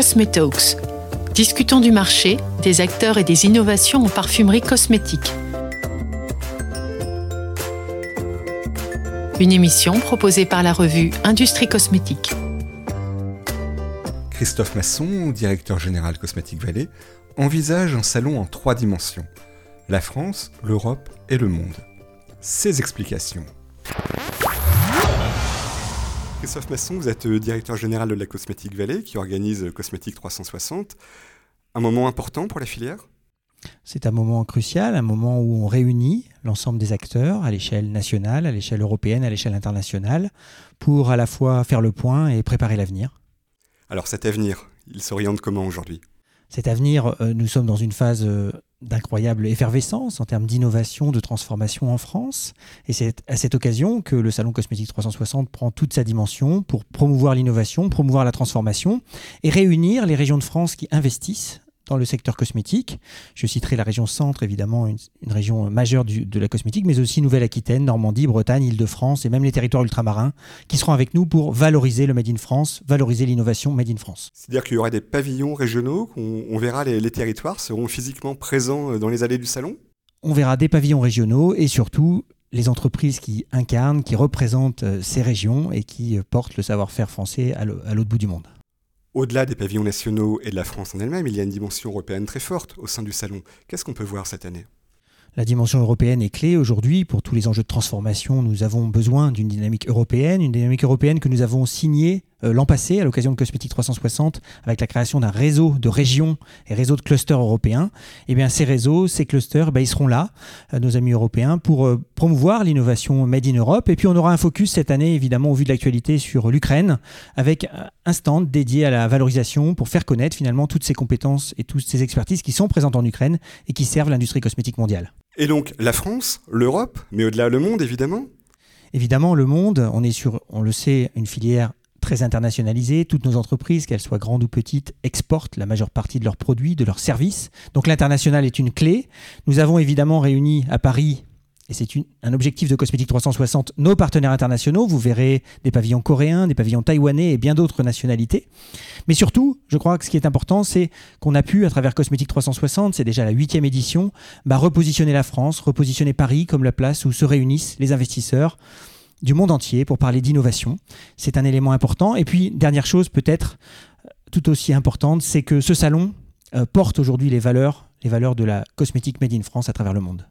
Cosmétalks. Discutons du marché, des acteurs et des innovations en parfumerie cosmétique. Une émission proposée par la revue Industrie Cosmétique. Christophe Masson, directeur général Cosmétique Valley, envisage un salon en 3 dimensions. La France, l'Europe et le monde. Ses explications. Christophe Masson, vous êtes directeur général de la Cosmétique Valley qui organise Cosmétique 360. Un moment important pour la filière ? C'est un moment crucial, un moment où on réunit l'ensemble des acteurs à l'échelle nationale, à l'échelle européenne, à l'échelle internationale pour à la fois faire le point et préparer l'avenir. Alors cet avenir, il s'oriente comment aujourd'hui ? Cet avenir, nous sommes dans une phase d'incroyable effervescence en termes d'innovation, de transformation en France. Et c'est à cette occasion que le Salon Cosmétique 360 prend toute sa dimension pour promouvoir l'innovation, promouvoir la transformation et réunir les régions de France qui investissent dans le secteur cosmétique. Je citerai la région Centre, évidemment, une région majeure de la cosmétique, mais aussi Nouvelle-Aquitaine, Normandie, Bretagne, Île-de-France et même les territoires ultramarins qui seront avec nous pour valoriser le Made in France, valoriser l'innovation Made in France. C'est-à-dire qu'il y aura des pavillons régionaux, on verra les territoires seront physiquement présents dans les allées du salon ? On verra des pavillons régionaux et surtout les entreprises qui incarnent, qui représentent ces régions et qui portent le savoir-faire français à l'autre bout du monde. Au-delà des pavillons nationaux et de la France en elle-même, il y a une dimension européenne très forte au sein du salon. Qu'est-ce qu'on peut voir cette année ? La dimension européenne est clé aujourd'hui pour tous les enjeux de transformation. Nous avons besoin d'une dynamique européenne, que nous avons signée l'an passé à l'occasion de Cosmétique 360 avec la création d'un réseau de régions et réseau de clusters européens. Et bien ces réseaux, ces clusters, ils seront là, nos amis européens, pour promouvoir l'innovation Made in Europe. Et puis on aura un focus cette année, évidemment, au vu de l'actualité sur l'Ukraine, avec un stand dédié à la valorisation pour faire connaître finalement toutes ces compétences et toutes ces expertises qui sont présentes en Ukraine et qui servent l'industrie cosmétique mondiale. Et donc la France, l'Europe, mais au-delà le monde évidemment. Évidemment le monde, on est sur, on le sait, une filière très internationalisée. Toutes nos entreprises, qu'elles soient grandes ou petites, exportent la majeure partie de leurs produits, de leurs services. Donc l'international est une clé. Nous avons évidemment réuni à Paris, et c'est un objectif de Cosmétique 360, nos partenaires internationaux. Vous verrez des pavillons coréens, des pavillons taïwanais et bien d'autres nationalités. Mais surtout, je crois que ce qui est important, c'est qu'on a pu, à travers Cosmétique 360, c'est déjà la 8e édition, repositionner la France, repositionner Paris comme la place où se réunissent les investisseurs du monde entier pour parler d'innovation. C'est un élément important. Et puis, dernière chose peut-être tout aussi importante, c'est que ce salon porte aujourd'hui les valeurs de la cosmétique Made in France à travers le monde.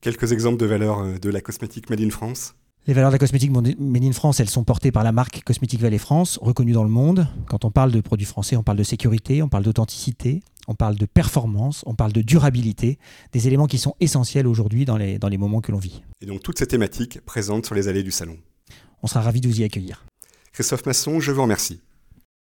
Quelques exemples de valeurs de la cosmétique Made in France ? Les valeurs de la cosmétique Made in France, elles sont portées par la marque Cosmétique Valley France, reconnue dans le monde. Quand on parle de produits français, on parle de sécurité, on parle d'authenticité, on parle de performance, on parle de durabilité, des éléments qui sont essentiels aujourd'hui dans les moments que l'on vit. Et donc toutes ces thématiques présentes sur les allées du salon. On sera ravis de vous y accueillir. Christophe Masson, je vous remercie.